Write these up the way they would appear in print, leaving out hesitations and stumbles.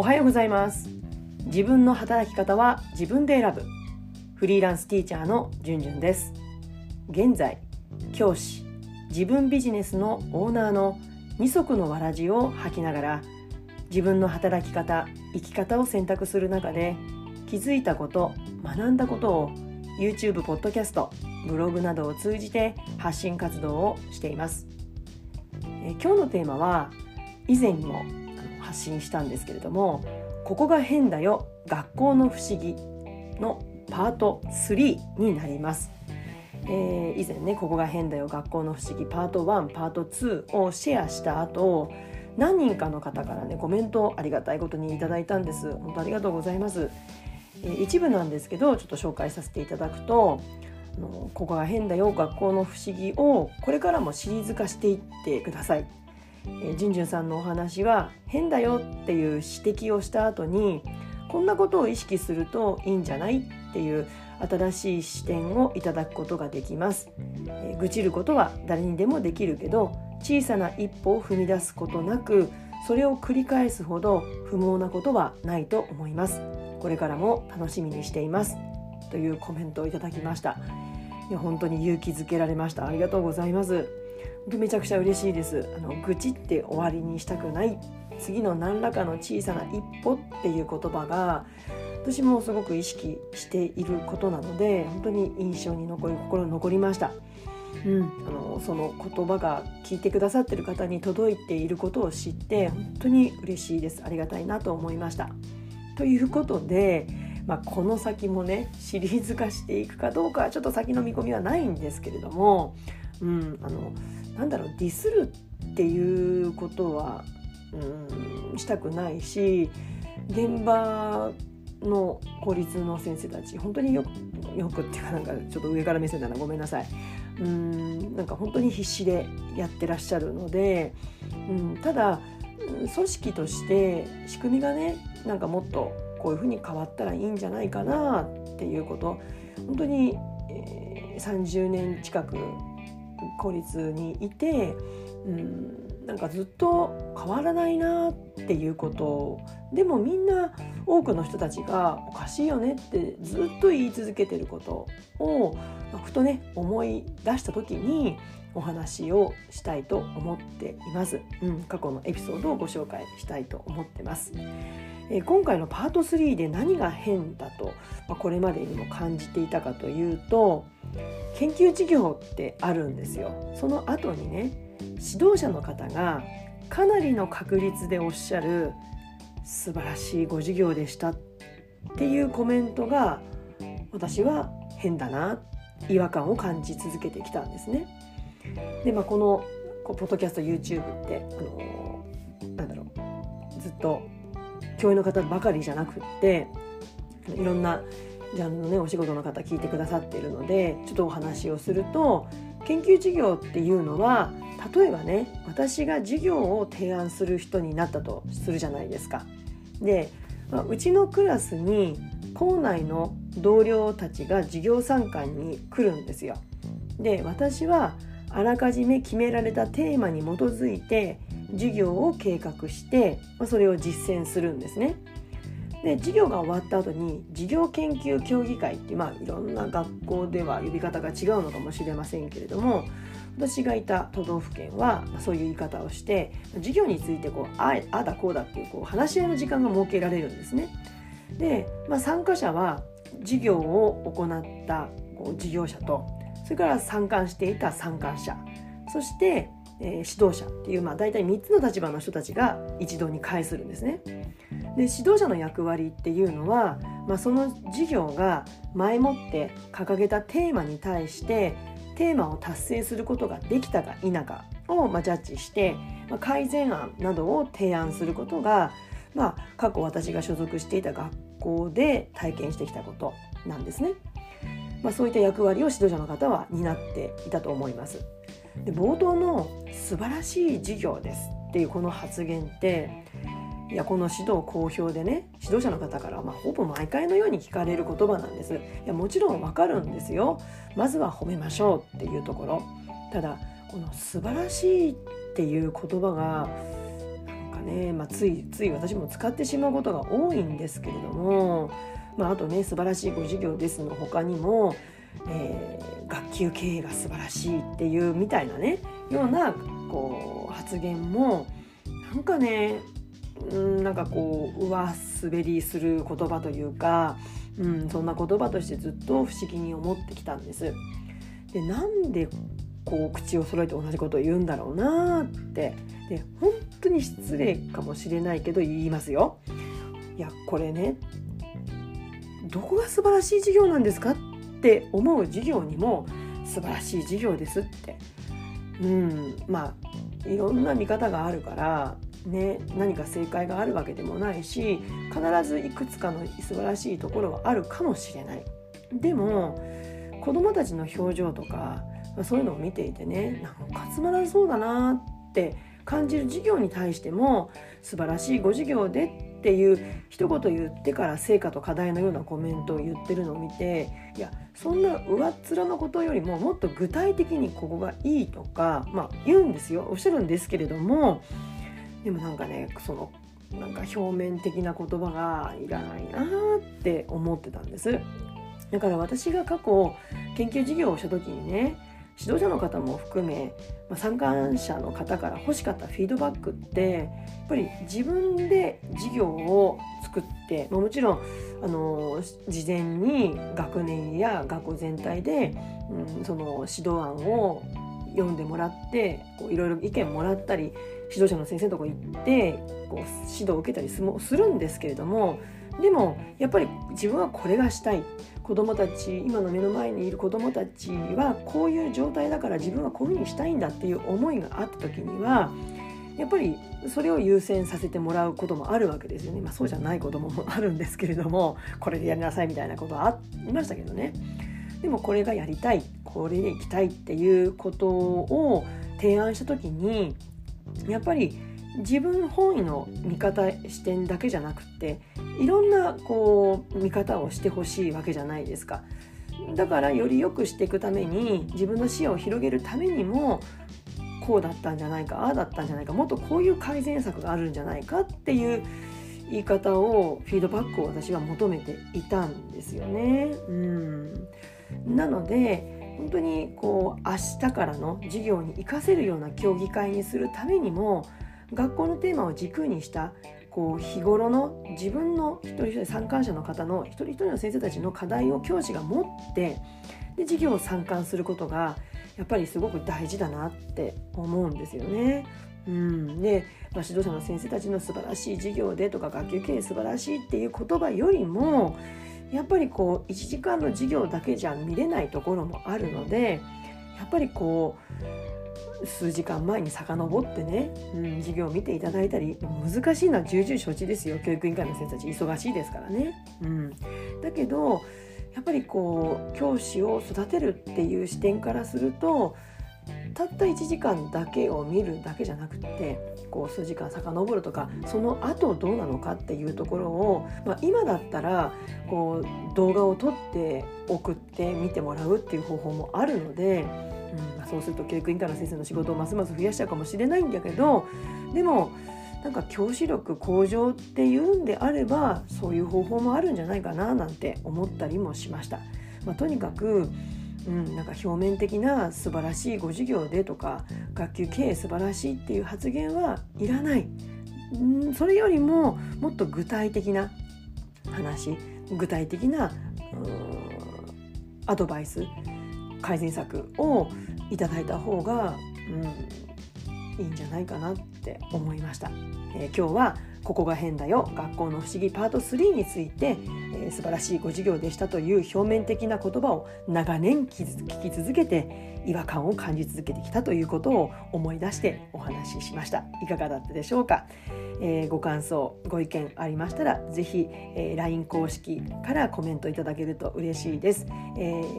おはようございます。自分の働き方は自分で選ぶフリーランスティーチャーのじゅんじゅんです。現在教師、自分ビジネスのオーナーの二足のわらじを履きながら自分の働き方、生き方を選択する中で気づいたこと、学んだことを YouTube、ポッドキャスト、ブログなどを通じて発信活動をしています。今日のテーマは以前にも発信したんですけれども、ここが変だよ学校の不思議のパート3になります。以前ね、ここが変だよ学校の不思議パート1、パート2をシェアした後、何人かの方からねコメントをありがたいことにいただいたんです。本当ありがとうございます。一部なんですけどちょっと紹介させていただくと、ここが変だよ学校の不思議をこれからもシリーズ化していってください。じゅんじゅんさんのお話は変だよっていう指摘をした後にこんなことを意識するといいんじゃないっていう新しい視点をいただくことができます。愚痴ることは誰にでもできるけど、小さな一歩を踏み出すことなくそれを繰り返すほど不毛なことはないと思います。これからも楽しみにしていますというコメントをいただきました。いや本当に勇気づけられました。ありがとうございます。めちゃくちゃ嬉しいです。愚痴って終わりにしたくない、次の何らかの小さな一歩っていう言葉が私もすごく意識していることなので本当に印象に心に残りました。その言葉が聞いてくださっている方に届いていることを知って本当に嬉しいです。ありがたいなと思いました。ということで、この先もねシリーズ化していくかどうかちょっと先の見込みはないんですけれども、ディスるっていうことは、したくないし、現場の公立の先生たち本当によくっていうか、ちょっと上から目線ならごめんなさい。本当に必死でやってらっしゃるので、ただ組織として仕組みがねもっとこういうふうに変わったらいいんじゃないかなっていうこと、本当に、30年近く公立にいて、ずっと変わらないなっていうことでも、みんな多くの人たちがおかしいよねってずっと言い続けてることをふとね思い出した時にお話をしたいと思っています。過去のエピソードをご紹介したいと思ってます。今回のパート3で何が変だと、これまでにも感じていたかというと、研究事業ってあるんですよ。その後にね指導者の方がかなりの確率でおっしゃる素晴らしいご授業でしたっていうコメントが私は変だな、違和感を感じ続けてきたんですね。で、このポッドキャスト YouTube ってずっと教員の方ばかりじゃなくっていろんなジャンルのねお仕事の方聞いてくださっているのでちょっとお話をすると、研究事業っていうのは例えばね私が事業を提案する人になったとするじゃないですか。で、うちのクラスに校内の同僚たちが授業参観に来るんですよ。で、私はあらかじめ決められたテーマに基づいて授業を計画して、それを実践するんですね。で、授業が終わった後に事業研究協議会って、いろんな学校では呼び方が違うのかもしれませんけれども、私がいた都道府県はそういう言い方をして授業についてあだこうだっていう話し合いの時間が設けられるんですね。で、参加者は授業を行った事業者と、それから参観していた参観者、そして指導者っていう、大体3つの立場の人たちが一堂に会するんですね。で、指導者の役割っていうのは、その事業が前もって掲げたテーマに対してテーマを達成することができたか否かをジャッジして、改善案などを提案することが、過去私が所属していた学校で体験してきたことなんですね。そういった役割を指導者の方は担っていたと思います。で、冒頭の素晴らしい事業ですっていうこの発言って、この指導公表でね指導者の方からほぼ毎回のように聞かれる言葉なんです。もちろんわかるんですよ。まずは褒めましょうっていうところ。ただこの素晴らしいっていう言葉がね、つい私も使ってしまうことが多いんですけれども、あとね、素晴らしいご事業ですの他にも、学級経営が素晴らしいっていうみたいなね、ようなこう発言もなんかね、なんかこう上滑りする言葉というか、そんな言葉としてずっと不思議に思ってきたんです。で、なんでこう口を揃えて同じことを言うんだろうなって。で、本当に失礼かもしれないけど言いますよ。いや、これね、どこが素晴らしい事業なんですかって思う事業にも素晴らしい事業ですって、いろんな見方があるからね、何か正解があるわけでもないし、必ずいくつかの素晴らしいところはあるかもしれない。でも子どもたちの表情とかそういうのを見ていてね、なんかつまらそうだなって感じる事業に対しても、素晴らしいご事業でっていう一言言ってから成果と課題のようなコメントを言ってるのを見て、いや、そんな上っ面のことよりももっと具体的にここがいいとか、言うんですよ、おっしゃるんですけれども、でもなんかね、そのなんか表面的な言葉がいらないなって思ってたんです。だから私が過去研究事業をした時にね、指導者の方も含め、参観者の方から欲しかったフィードバックって、やっぱり自分で事業を作って、もちろん事前に学年や学校全体で、その指導案を読んでもらって、いろいろ意見もらったり、指導者の先生のとこ行って指導を受けたりするんですけれども、でもやっぱり自分はこれがしたい、子どもたち、今の目の前にいる子どもたちはこういう状態だから自分はこういうふうにしたいんだっていう思いがあった時には、やっぱりそれを優先させてもらうこともあるわけですよね。そうじゃない子どももあるんですけれども、これでやりなさいみたいなことはありましたけどね。でもこれがやりたい、これでいきたいっていうことを提案した時に、やっぱり自分本位の見方、視点だけじゃなくて、いろんなこう見方をしてほしいわけじゃないですか。だからより良くしていくために、自分の視野を広げるためにも、こうだったんじゃないか、ああだったんじゃないか、もっとこういう改善策があるんじゃないかっていう言い方を、フィードバックを私は求めていたんですよね。なので本当にこう明日からの授業に生かせるような協議会にするためにも、学校のテーマを軸にしたこう日頃の自分の一人一人、参観者の方の一人一人の先生たちの課題を教師が持って、で授業を参観することがやっぱりすごく大事だなって思うんですよね。で、指導者の先生たちの素晴らしい授業でとか、学級経営素晴らしいっていう言葉よりも、やっぱりこう1時間の授業だけじゃ見れないところもあるので、やっぱりこう数時間前に遡ってね、授業を見ていただいたり、難しいのは重々承知ですよ。教育委員会の先生たち忙しいですからね。だけどやっぱりこう教師を育てるっていう視点からすると、たった1時間だけを見るだけじゃなくて、こう数時間遡るとか、その後どうなのかっていうところを、今だったらこう動画を撮って送って見てもらうっていう方法もあるので、そうすると教育委員会の先生の仕事をますます増やしちゃうかもしれないんだけど、でもなんか教師力向上っていうんであれば、そういう方法もあるんじゃないかななんて思ったりもしました。とにかくなんか表面的な素晴らしいご授業でとか、学級経営素晴らしいっていう発言はいらない。それよりももっと具体的な話、具体的なアドバイス、改善策をいただいた方が、いいんじゃないかなって思いました。今日はここが変だよ、学校の不思議パート3について、素晴らしいご授業でしたという表面的な言葉を長年聞き続けて、違和感を感じ続けてきたということを思い出してお話ししました。いかがだったでしょうか。ご感想、ご意見ありましたら、ぜひ、LINE 公式からコメントいただけると嬉しいです。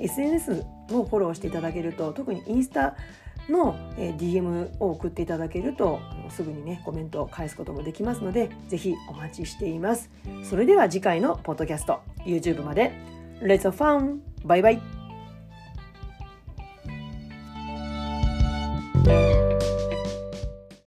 SNS もフォローしていただけると、特にインスタの DM を送っていただけると、すぐにねコメントを返すこともできますので、ぜひお待ちしています。それでは次回のポッドキャスト、 YouTube まで。Let's have fun! バイバイ。